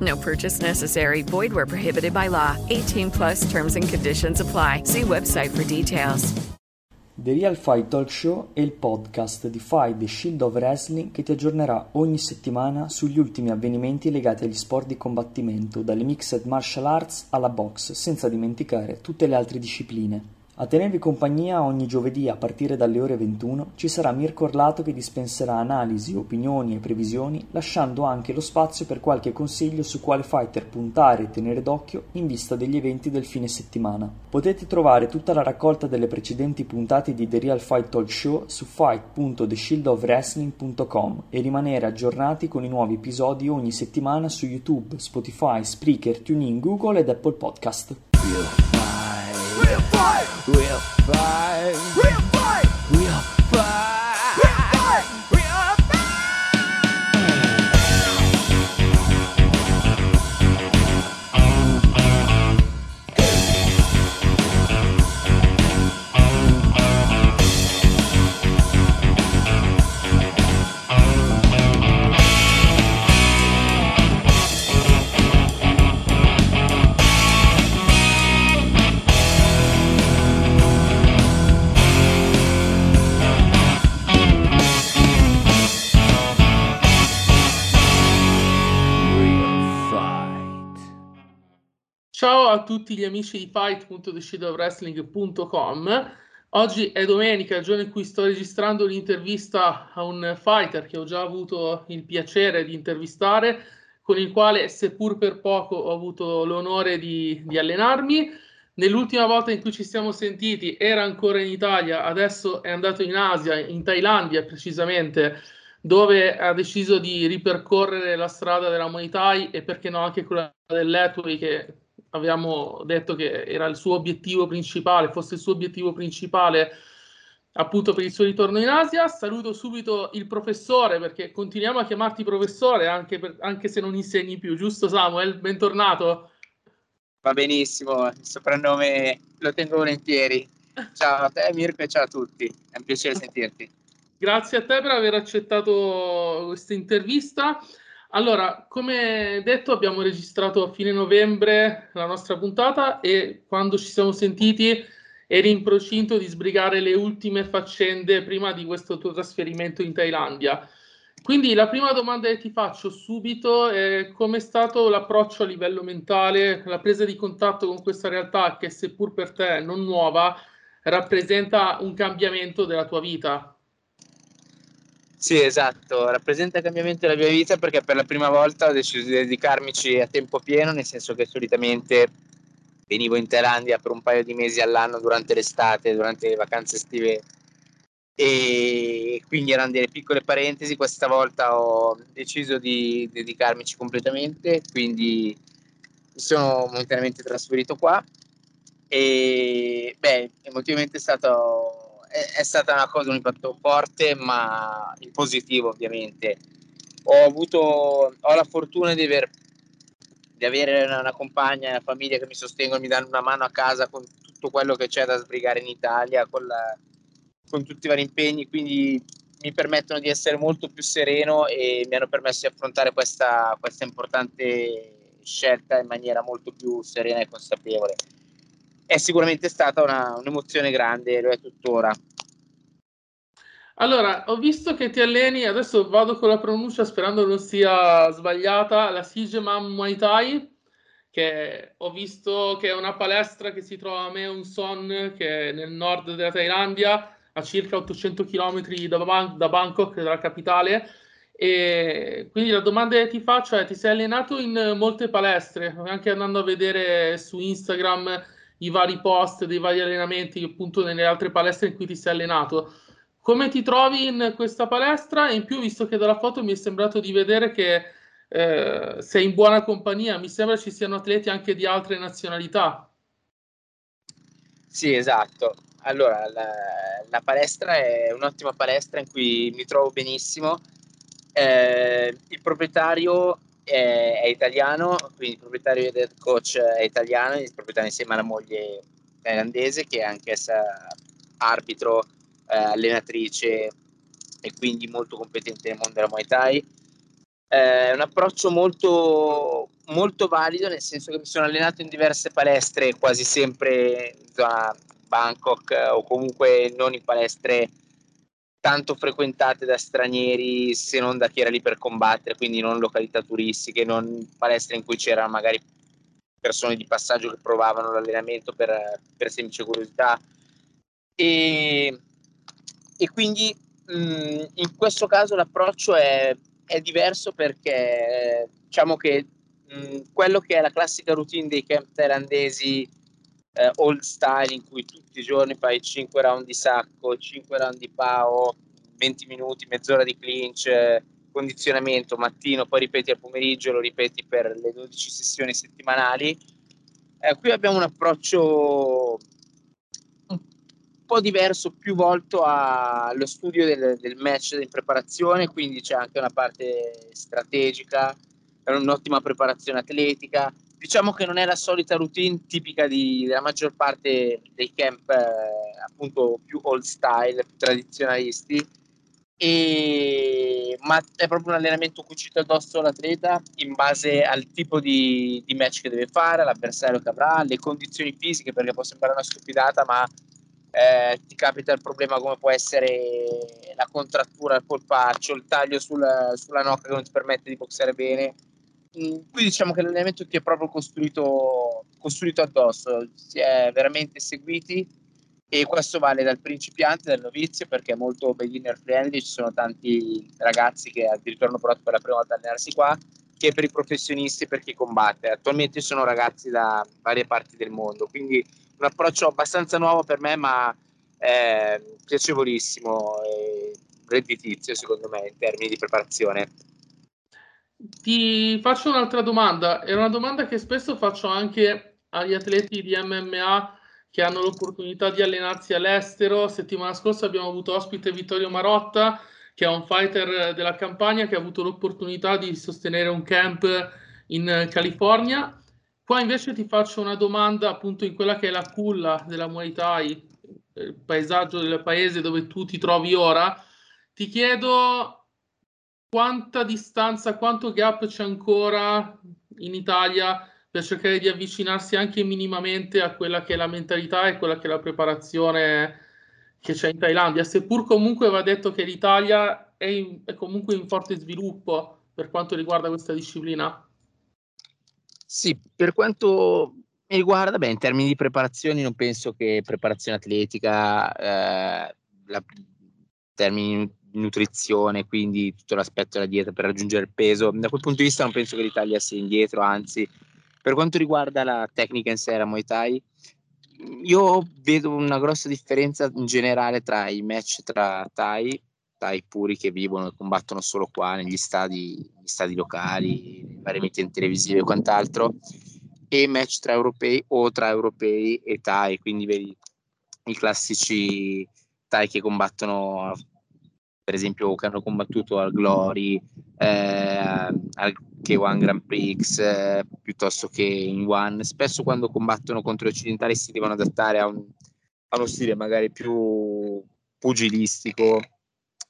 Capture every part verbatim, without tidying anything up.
No purchase necessary. Void where prohibited by law. eighteen plus terms and conditions apply. See website for details. The Real Fight Talk Show è il podcast di Fight the Shield of Wrestling che ti aggiornerà ogni settimana sugli ultimi avvenimenti legati agli sport di combattimento, dalle mixed martial arts alla box, senza dimenticare tutte le altre discipline. A tenervi compagnia ogni giovedì a partire dalle ore ventuno ci sarà Mirko Orlato che dispenserà analisi, opinioni e previsioni, lasciando anche lo spazio per qualche consiglio su quale fighter puntare e tenere d'occhio in vista degli eventi del fine settimana. Potete trovare tutta la raccolta delle precedenti puntate di The Real Fight Talk Show su fight punto the shield of wrestling punto com e rimanere aggiornati con i nuovi episodi ogni settimana su YouTube, Spotify, Spreaker, TuneIn, Google ed Apple Podcast. Real fight! Real fight! Real fight! Real fight! Real fight! Real Ciao a tutti gli amici di fight punto the shield of wrestling punto com. Oggi è domenica, il giorno in cui sto registrando l'intervista a un fighter che ho già avuto il piacere di intervistare, con il quale, seppur per poco, ho avuto l'onore di, di allenarmi. Nell'ultima volta in cui ci siamo sentiti era ancora in Italia, adesso è andato in Asia, in Thailandia precisamente, dove ha deciso di ripercorrere la strada della Muay Thai e perché no anche quella del Lethwei, che avevamo detto che era il suo obiettivo principale, fosse il suo obiettivo principale appunto per il suo ritorno in Asia. Saluto subito il professore, perché continuiamo a chiamarti professore anche, per, anche se non insegni più, giusto Samuel? Bentornato. Va benissimo, il soprannome lo tengo volentieri. Ciao a te Mirko e ciao a tutti, è un piacere sentirti. Grazie a te per aver accettato questa intervista. Allora, come detto, abbiamo registrato a fine novembre la nostra puntata e quando ci siamo sentiti eri in procinto di sbrigare le ultime faccende prima di questo tuo trasferimento in Thailandia. Quindi la prima domanda che ti faccio subito è: com'è stato l'approccio a livello mentale, la presa di contatto con questa realtà che, seppur per te non nuova, rappresenta un cambiamento della tua vita? Sì, esatto, rappresenta il cambiamento della mia vita perché per la prima volta ho deciso di dedicarmici a tempo pieno, nel senso che solitamente venivo in Thailandia per un paio di mesi all'anno durante l'estate, durante le vacanze estive, e quindi erano delle piccole parentesi. Questa volta ho deciso di dedicarmici completamente, quindi mi sono momentaneamente trasferito qua e beh, emotivamente è stato... è stata una cosa, un impatto forte, ma in positivo ovviamente. Ho avuto, ho la fortuna di aver, di avere una, una compagna, una famiglia che mi sostengono, mi danno una mano a casa con tutto quello che c'è da sbrigare in Italia, con, la, con tutti i vari impegni, quindi mi permettono di essere molto più sereno e mi hanno permesso di affrontare questa, questa importante scelta in maniera molto più serena e consapevole. È sicuramente stata una, un'emozione grande, lo è tuttora. Allora, ho visto che ti alleni, adesso vado con la pronuncia sperando non sia sbagliata, la Sigeman Muay Thai, che ho visto che è una palestra che si trova a Mae Hong Son, che è nel nord della Thailandia, a circa ottocento chilometri da, Ban- da Bangkok, dalla capitale. E quindi la domanda che ti faccio è: ti sei allenato in molte palestre, anche andando a vedere su Instagram i vari post dei vari allenamenti, appunto nelle altre palestre in cui ti sei allenato, come ti trovi in questa palestra? E in più, visto che dalla foto mi è sembrato di vedere che eh, sei in buona compagnia, mi sembra ci siano atleti anche di altre nazionalità. Sì, esatto. Allora, la, la palestra è un'ottima palestra in cui mi trovo benissimo. Eh, il proprietario è, è italiano, quindi il proprietario del coach è italiano, il proprietario insieme alla moglie thailandese, che è anch'essa arbitro, eh, allenatrice e quindi molto competente nel mondo della Muay Thai. È eh, un approccio molto, molto valido, nel senso che mi sono allenato in diverse palestre, quasi sempre da Bangkok o comunque non in palestre tanto frequentate da stranieri, se non da chi era lì per combattere, quindi non località turistiche, non palestre in cui c'erano magari persone di passaggio che provavano l'allenamento per, per semplice curiosità. E, e quindi mh, in questo caso l'approccio è, è diverso, perché diciamo che mh, quello che è la classica routine dei camp thailandesi Uh, old style, in cui tutti i giorni fai cinque round di sacco, cinque round di pao, venti minuti, mezz'ora di clinch, eh, condizionamento mattino, poi ripeti al pomeriggio, lo ripeti per le dodici sessioni settimanali. Eh, qui abbiamo un approccio un po' diverso, più volto a, allo studio del, del match in preparazione, quindi c'è anche una parte strategica, un'ottima preparazione atletica. Diciamo che non è la solita routine tipica di, della maggior parte dei camp, eh, appunto più old style, più tradizionalisti, e, ma è proprio un allenamento cucito addosso all'atleta in base al tipo di, di match che deve fare, all'avversario che avrà, le condizioni fisiche, perché può sembrare una stupidata, ma eh, ti capita il problema come può essere la contrattura al polpaccio, il taglio sul, sulla nocca che non ti permette di boxare bene. Qui diciamo che l'allenamento ti è proprio costruito, costruito addosso, si è veramente seguiti, e questo vale dal principiante, dal novizio, perché è molto beginner friendly, ci sono tanti ragazzi che addirittura hanno provato per la prima volta ad allenarsi qua, che per i professionisti e per chi combatte. Attualmente sono ragazzi da varie parti del mondo, quindi un approccio abbastanza nuovo per me, ma eh, piacevolissimo e redditizio secondo me in termini di preparazione. Ti faccio un'altra domanda, è una domanda che spesso faccio anche agli atleti di M M A che hanno l'opportunità di allenarsi all'estero. Settimana scorsa abbiamo avuto ospite Vittorio Marotta, che è un fighter della Campania che ha avuto l'opportunità di sostenere un camp in California. Qua invece ti faccio una domanda, appunto in quella che è la culla della Muay Thai, il paesaggio del paese dove tu ti trovi ora, ti chiedo: quanta distanza, quanto gap c'è ancora in Italia per cercare di avvicinarsi anche minimamente a quella che è la mentalità e quella che è la preparazione che c'è in Thailandia? Seppur comunque va detto che l'Italia è, in, è comunque in forte sviluppo per quanto riguarda questa disciplina. Sì, per quanto mi riguarda, beh, in termini di preparazioni non penso che preparazione atletica, eh, la, termini nutrizione, quindi tutto l'aspetto della dieta per raggiungere il peso, da quel punto di vista non penso che l'Italia sia indietro, anzi. Per quanto riguarda la tecnica in sé, la Muay Thai, io vedo una grossa differenza in generale tra i match tra Thai, Thai puri che vivono e combattono solo qua negli stadi, negli stadi locali, nei vari emittenti televisivi e quant'altro, e match tra europei o tra europei e Thai, quindi vedi i classici Thai che combattono, per esempio, che hanno combattuto al Glory, eh, al K uno Grand Prix, eh, piuttosto che in One. Spesso quando combattono contro gli occidentali si devono adattare a, un, a uno stile magari più pugilistico,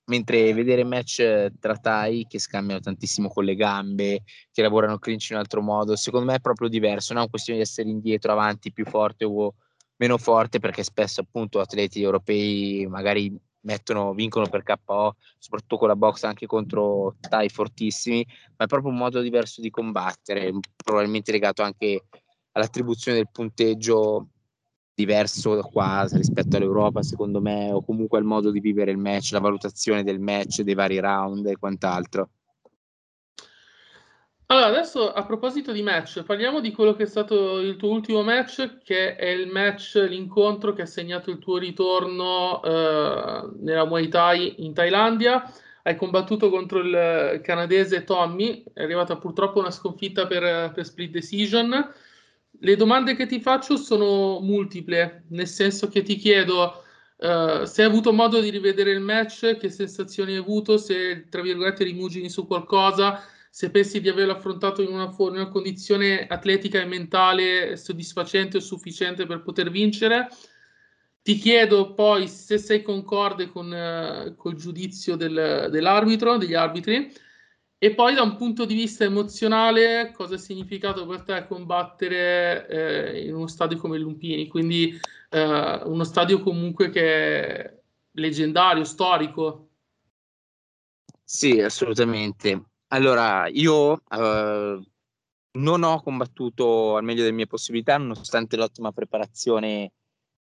mentre vedere match tra Thai che scambiano tantissimo con le gambe, che lavorano clinch in un altro modo, secondo me è proprio diverso, non è una questione di essere indietro, avanti, più forte o meno forte, perché spesso appunto atleti europei magari mettono, vincono per K O, soprattutto con la box, anche contro Thai fortissimi, ma è proprio un modo diverso di combattere, probabilmente legato anche all'attribuzione del punteggio diverso da qua rispetto all'Europa, secondo me, o comunque al modo di vivere il match, la valutazione del match, dei vari round e quant'altro. Allora, adesso a proposito di match, parliamo di quello che è stato il tuo ultimo match, che è il match, l'incontro che ha segnato il tuo ritorno eh, nella Muay Thai in Thailandia. Hai combattuto contro il canadese Tommy, è arrivata purtroppo una sconfitta per, per split decision. Le domande che ti faccio sono multiple, nel senso che ti chiedo eh, se hai avuto modo di rivedere il match, che sensazioni hai avuto, se tra virgolette rimugini su qualcosa, se pensi di averlo affrontato in una, for- in una condizione atletica e mentale soddisfacente o sufficiente per poter vincere. Ti chiedo poi se sei concorde con eh, col giudizio del, dell'arbitro, degli arbitri, e poi da un punto di vista emozionale cosa ha significato per te combattere eh, in uno stadio come il Lumpini, quindi eh, uno stadio comunque che è leggendario, storico. Sì, assolutamente. Allora, io eh, non ho combattuto al meglio delle mie possibilità, nonostante l'ottima preparazione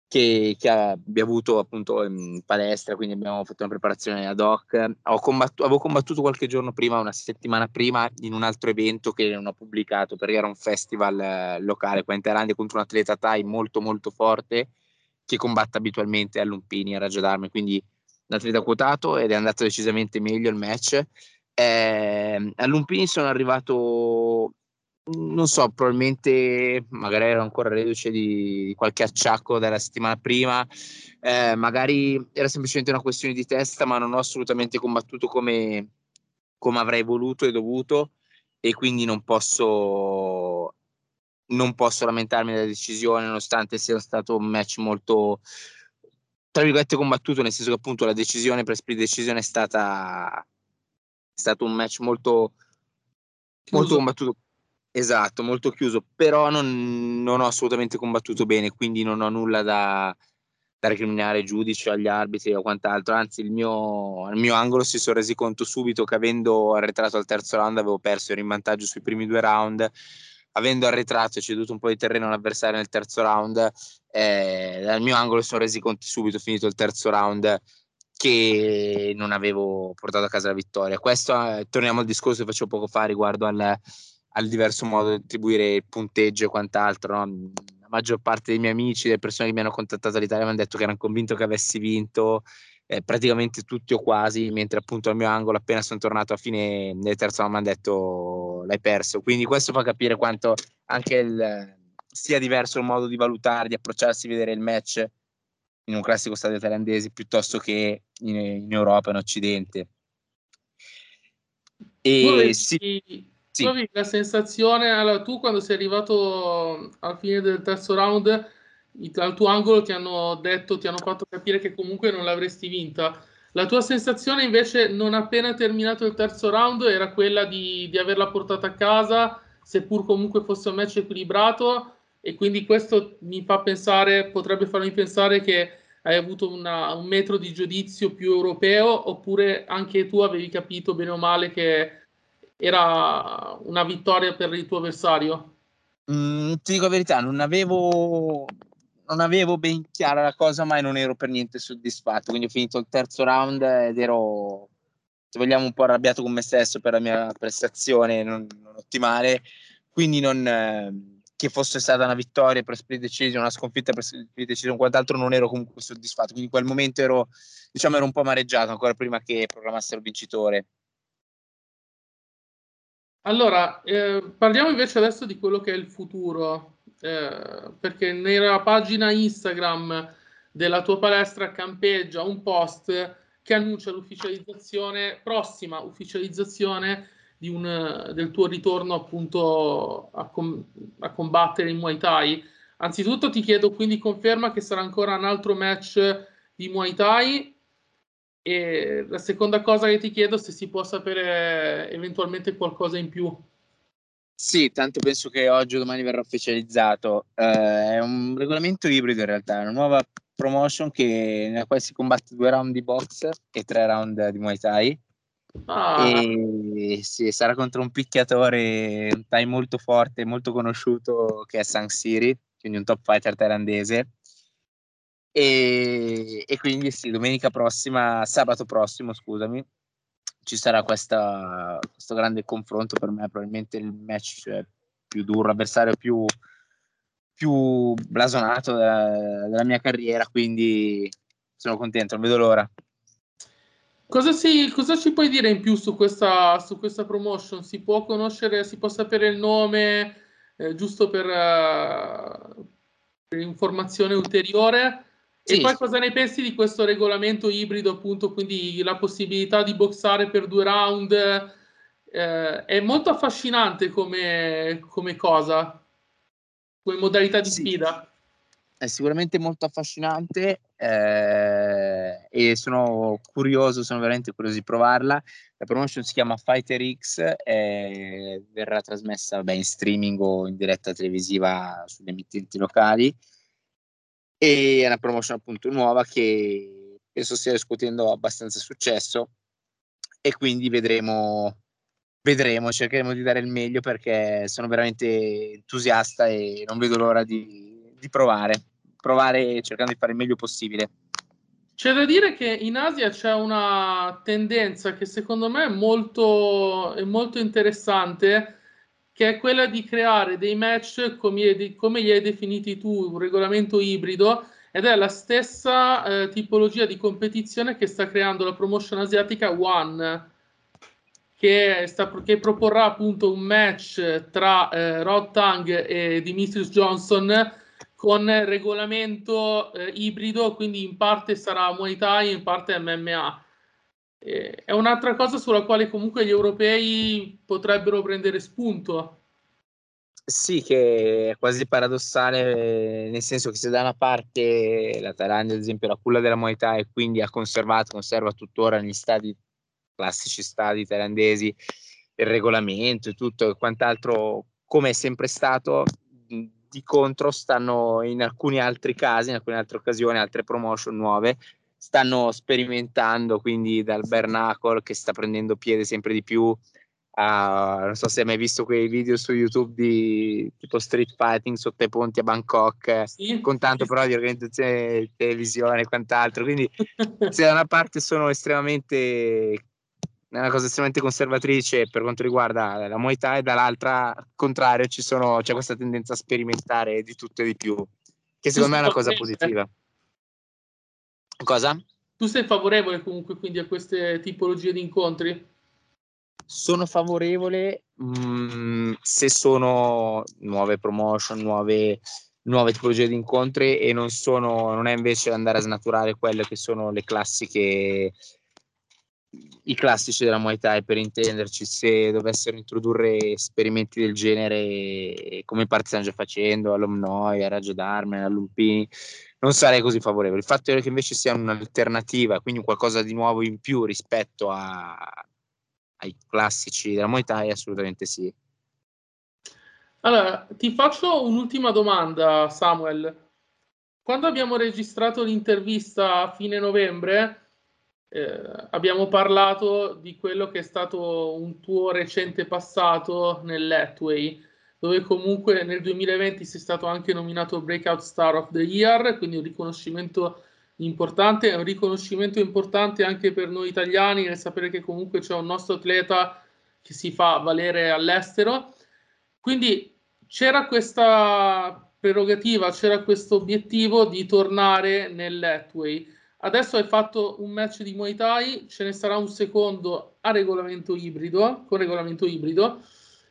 che, che abbia avuto appunto in palestra, quindi abbiamo fatto una preparazione ad hoc. Ho combattuto, avevo combattuto qualche giorno prima, una settimana prima, in un altro evento che non ho pubblicato, perché era un festival locale qua in Tarendi contro un atleta Thai molto molto forte che combatte abitualmente a Lumpini, a Raggio d'Arme, quindi un atleta quotato, ed è andato decisamente meglio il match. Eh, a Lumpini sono arrivato, non so, probabilmente magari ero ancora reduce di qualche acciacco della settimana prima, eh, magari era semplicemente una questione di testa, ma non ho assolutamente combattuto come, come avrei voluto e dovuto, e quindi non posso non posso lamentarmi della decisione, nonostante sia stato un match molto, tra virgolette, combattuto, nel senso che appunto la decisione per split decision è stata... È stato un match molto, molto combattuto, esatto, molto chiuso, però non, non ho assolutamente combattuto bene, quindi non ho nulla da, da recriminare ai giudici, agli arbitri o quant'altro. Anzi, il mio, il mio angolo si sono resi conto subito che, avendo arretrato al terzo round, avevo perso, ero in vantaggio sui primi due round, avendo arretrato e ceduto un po' di terreno all'avversario nel terzo round, eh, dal mio angolo si sono resi conto subito, finito il terzo round, che non avevo portato a casa la vittoria. Questo, eh, torniamo al discorso che facevo poco fa riguardo al, al diverso modo di attribuire il punteggio e quant'altro, no? La maggior parte dei miei amici, delle persone che mi hanno contattato all'Italia, mi hanno detto che erano convinto che avessi vinto, eh, praticamente tutti o quasi, mentre appunto al mio angolo, appena sono tornato a fine del terzo, mi hanno detto l'hai perso. Quindi questo fa capire quanto anche il, sia diverso il modo di valutare, di approcciarsi, vedere il match in un classico stadio thailandese piuttosto che in, in Europa, in Occidente. E tu avevi, sì, tu avevi la sensazione, allora, tu quando sei arrivato alla fine del terzo round, al tuo angolo ti hanno detto, ti hanno fatto capire che comunque non l'avresti vinta. La tua sensazione invece, non appena terminato il terzo round, era quella di, di averla portata a casa, seppur comunque fosse un match equilibrato, e quindi questo mi fa pensare, potrebbe farmi pensare che hai avuto una, un metro di giudizio più europeo, oppure anche tu avevi capito bene o male che era una vittoria per il tuo avversario? Mm, ti dico la verità, non avevo, non avevo ben chiara la cosa, ma non ero per niente soddisfatto, quindi ho finito il terzo round ed ero, se vogliamo, un po' arrabbiato con me stesso per la mia prestazione non, non ottimale, quindi non... Eh, che fosse stata una vittoria per split decision, una sconfitta per split decision, quant'altro, non ero comunque soddisfatto. Quindi in quel momento ero, diciamo, ero un po' amareggiato ancora prima che proclamassero vincitore. Allora, eh, parliamo invece adesso di quello che è il futuro, eh, perché nella pagina Instagram della tua palestra campeggia un post che annuncia l'ufficializzazione, prossima ufficializzazione, Di un, del tuo ritorno appunto a, com- a combattere in Muay Thai. Anzitutto ti chiedo quindi conferma che sarà ancora un altro match di Muay Thai, e la seconda cosa che ti chiedo, se si può sapere eventualmente qualcosa in più. Sì, tanto penso che oggi o domani verrà ufficializzato. Eh, è un regolamento ibrido in realtà, è una nuova promotion che, nella quale si combatte due round di box e tre round di Muay Thai. Ah. E sì, sarà contro un picchiatore, un Thai molto forte, molto conosciuto, che è Sang Siri, quindi un top fighter thailandese. E, e quindi sì, domenica prossima, sabato prossimo, scusami, ci sarà questa, questo grande confronto. Per me probabilmente il match più duro, l'avversario più, più blasonato della, della mia carriera, quindi sono contento, non vedo l'ora. Cosa, si, cosa ci puoi dire in più su questa, su questa promotion? Si può conoscere, si può sapere il nome, eh, giusto per, uh, per informazione ulteriore? E sì. Poi cosa ne pensi di questo regolamento ibrido, appunto, quindi la possibilità di boxare per due round? Eh, è molto affascinante come, come cosa, come modalità di sì. sfida. È sicuramente molto affascinante, eh, e sono curioso, sono veramente curioso di provarla. La promotion si chiama Fighter X e verrà trasmessa, vabbè, in streaming o in diretta televisiva sulle emittenti locali, e è una promotion appunto nuova che penso stia riscuotendo abbastanza successo, e quindi vedremo, vedremo, cercheremo di dare il meglio, perché sono veramente entusiasta e non vedo l'ora di di provare, provare cercando di fare il meglio possibile. C'è da dire che in Asia c'è una tendenza che secondo me è molto, è molto interessante, che è quella di creare dei match come, come li hai definiti tu, un regolamento ibrido, ed è la stessa eh, tipologia di competizione che sta creando la promotion asiatica One, che, sta, che proporrà appunto un match tra eh, Rod Tang e Dimitrius Johnson con regolamento eh, ibrido, quindi in parte sarà Muay Thai, in parte M M A. Eh, è un'altra cosa sulla quale comunque gli europei potrebbero prendere spunto. Sì, che è quasi paradossale, nel senso che se da una parte la Tarendi, ad esempio, è la culla della Muay Thai, quindi ha conservato, conserva tuttora negli stadi, classici stadi thailandesi, il regolamento e tutto e quant'altro, come è sempre stato. Di contro stanno, in alcuni altri casi, in alcune altre occasioni, altre promotion nuove stanno sperimentando, quindi dal Bernacol che sta prendendo piede sempre di più, a, non so se hai mai visto quei video su YouTube di tipo street fighting sotto i ponti a Bangkok, sì, con tanto però di organizzazione televisione e quant'altro, quindi se da una parte sono estremamente, è una cosa estremamente conservatrice per quanto riguarda la Muay Thai, e dall'altra, al contrario, ci sono, c'è questa tendenza a sperimentare di tutto e di più, che secondo me è una cosa positiva. Cosa? Tu sei favorevole comunque quindi a queste tipologie di incontri? Sono favorevole mh, se sono nuove promotion, nuove, nuove tipologie di incontri, e non sono, non è invece andare a snaturare quelle che sono le classiche, i classici della Muay Thai, per intenderci. Se dovessero introdurre esperimenti del genere come stanno già facendo all'Omnoi, a Raggio d'Arme, a Lumpini, non sarei così favorevole. Il fatto è che invece sia un'alternativa, quindi qualcosa di nuovo in più rispetto a, ai classici della Muay Thai, assolutamente sì. Allora, ti faccio un'ultima domanda, Samuel. Quando abbiamo registrato l'intervista a fine novembre, Eh, abbiamo parlato di quello che è stato un tuo recente passato nel Lethwei, dove comunque nel duemilaventi sei stato anche nominato Breakout Star of the Year, quindi un riconoscimento importante, un riconoscimento importante anche per noi italiani, nel sapere che comunque c'è un nostro atleta che si fa valere all'estero. Quindi c'era questa prerogativa, c'era questo obiettivo di tornare nel Lethwei. Adesso hai fatto un match di Muay Thai, ce ne sarà un secondo a regolamento ibrido, con regolamento ibrido.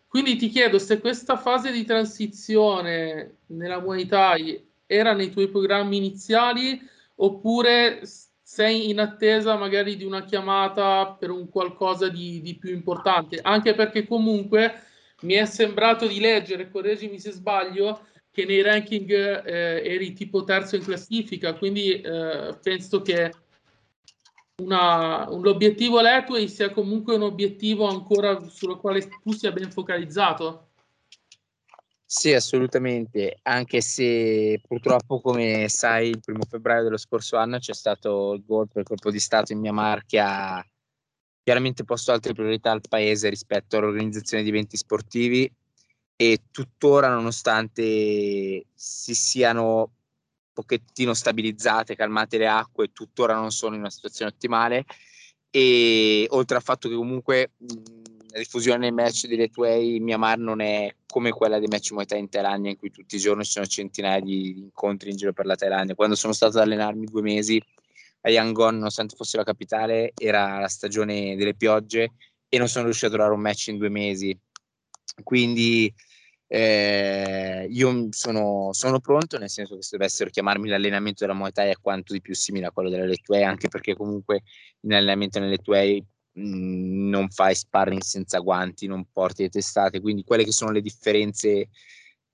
Quindi ti chiedo se questa fase di transizione nella Muay Thai era nei tuoi programmi iniziali, oppure sei in attesa magari di una chiamata per un qualcosa di, di più importante. Anche perché comunque mi è sembrato di leggere, correggimi se sbaglio, che nei ranking eh, eri tipo terzo in classifica, quindi eh, penso che una, l'obiettivo Lethwei sia comunque un obiettivo ancora sulla quale tu sia ben focalizzato. Sì, assolutamente, anche se purtroppo, come sai, il primo febbraio dello scorso anno c'è stato il golpe, il colpo di stato in Myanmar, che ha chiaramente posto altre priorità al paese rispetto all'organizzazione di eventi sportivi, e tuttora, nonostante si siano pochettino stabilizzate, calmate le acque, tuttora non sono in una situazione ottimale. E oltre al fatto che comunque la diffusione dei match di Lethwei in Myanmar non è come quella dei match Muay Thai in Thailandia, in cui tutti i giorni ci sono centinaia di incontri in giro per la Thailandia. Quando sono stato ad allenarmi due mesi a Yangon, nonostante fosse la capitale, era la stagione delle piogge e non sono riuscito a trovare un match in due mesi. Quindi eh, io sono, sono pronto, nel senso che se dovessero chiamarmi, l'allenamento della Muay Thai è quanto di più simile a quello della Lethwei, anche perché comunque in allenamento nelle Lethwei non fai sparring senza guanti, non porti le testate, quindi quelle che sono le differenze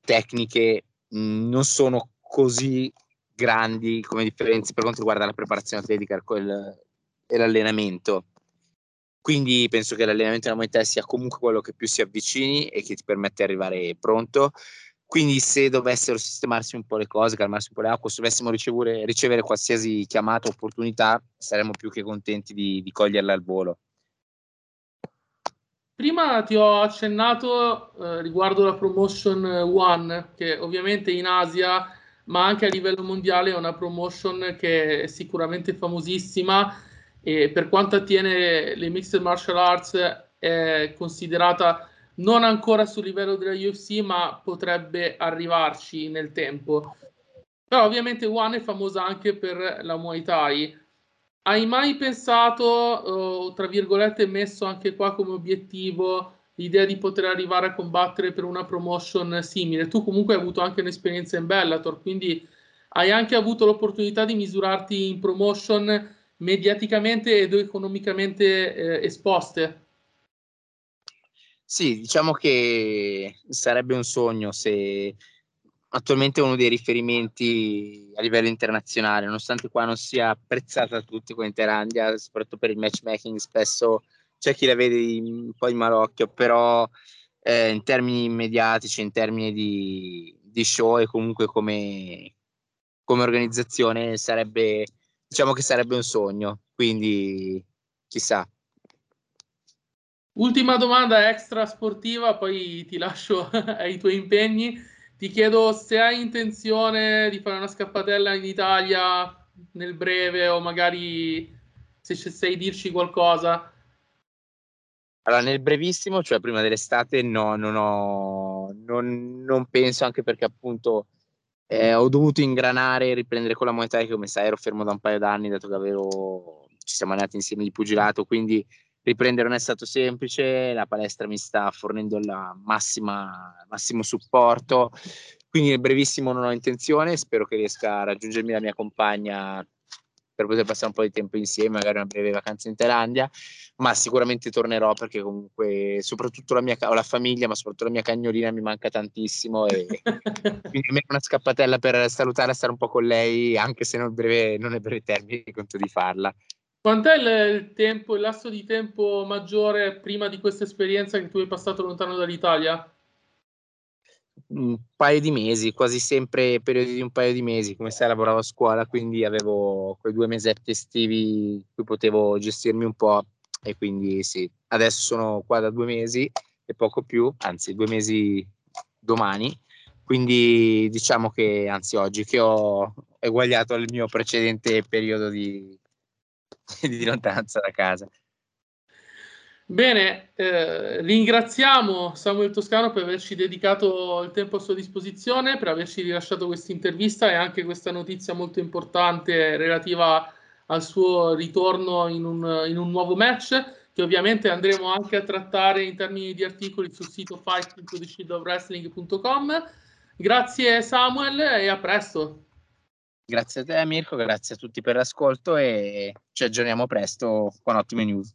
tecniche mh, non sono così grandi come differenze per quanto riguarda la preparazione atletica quel, e l'allenamento. Quindi penso che l'allenamento della Muay Thai sia comunque quello che più si avvicini e che ti permette di arrivare pronto. Quindi se dovessero sistemarsi un po' le cose, calmarsi un po' le acque, se dovessimo ricevere, ricevere qualsiasi chiamata o opportunità, saremmo più che contenti di, di coglierla al volo. Prima ti ho accennato eh, riguardo la promotion One, che ovviamente in Asia, ma anche a livello mondiale, è una promotion che è sicuramente famosissima, e per quanto attiene le Mixed Martial Arts è considerata non ancora sul livello della U F C, ma potrebbe arrivarci nel tempo. Però ovviamente One è famosa anche per la Muay Thai. Hai mai pensato, o tra virgolette messo anche qua come obiettivo, l'idea di poter arrivare a combattere per una promotion simile? Tu comunque hai avuto anche un'esperienza in Bellator, quindi hai anche avuto l'opportunità di misurarti in promotion mediaticamente ed economicamente eh, esposte. Sì, diciamo che sarebbe un sogno. Se attualmente è uno dei riferimenti a livello internazionale, nonostante qua non sia apprezzata da tutti come in Thailandia, soprattutto per il matchmaking, spesso c'è chi la vede un po' in malocchio, però eh, in termini mediatici, in termini di, di show e comunque come, come organizzazione, sarebbe, diciamo che sarebbe un sogno, quindi chissà. Ultima domanda extra sportiva, poi ti lascio ai tuoi impegni. Ti chiedo se hai intenzione di fare una scappatella in Italia nel breve, o magari se sai dirci qualcosa. Allora, nel brevissimo, cioè prima dell'estate, no, non ho, non, non penso, anche perché appunto eh, ho dovuto ingranare e riprendere con la Muay Thai, che come sai ero fermo da un paio d'anni, dato che avevo, ci siamo allenati insieme di pugilato, quindi riprendere non è stato semplice. La palestra mi sta fornendo il massimo supporto, quindi nel brevissimo non ho intenzione. Spero che riesca a raggiungermi la mia compagna per poter passare un po' di tempo insieme, magari una breve vacanza in Thailandia, ma sicuramente tornerò, perché comunque soprattutto la mia, ho la famiglia, ma soprattutto la mia cagnolina mi manca tantissimo, e quindi almeno una scappatella per salutare, stare un po' con lei, anche se non è breve, non è breve termine, conto di farla. Quant'è il tempo, il lasso di tempo maggiore prima di questa esperienza che tu hai passato lontano dall'Italia? Un paio di mesi, quasi sempre periodi di un paio di mesi. Come sai, lavoravo a scuola, quindi avevo quei due mesetti estivi in cui potevo gestirmi un po', e quindi sì, adesso sono qua da due mesi e poco più, anzi due mesi domani, quindi diciamo che, anzi oggi, che ho eguagliato al mio precedente periodo di di lontananza da casa. Bene, eh, ringraziamo Samuel Toscano per averci dedicato il tempo a sua disposizione, per averci rilasciato questa intervista e anche questa notizia molto importante relativa al suo ritorno in un, in un nuovo match, che ovviamente andremo anche a trattare in termini di articoli sul sito fight punto the shield of wrestling punto com. Grazie Samuel e a presto. Grazie a te Mirko, grazie a tutti per l'ascolto e ci aggiorniamo presto con ottime news.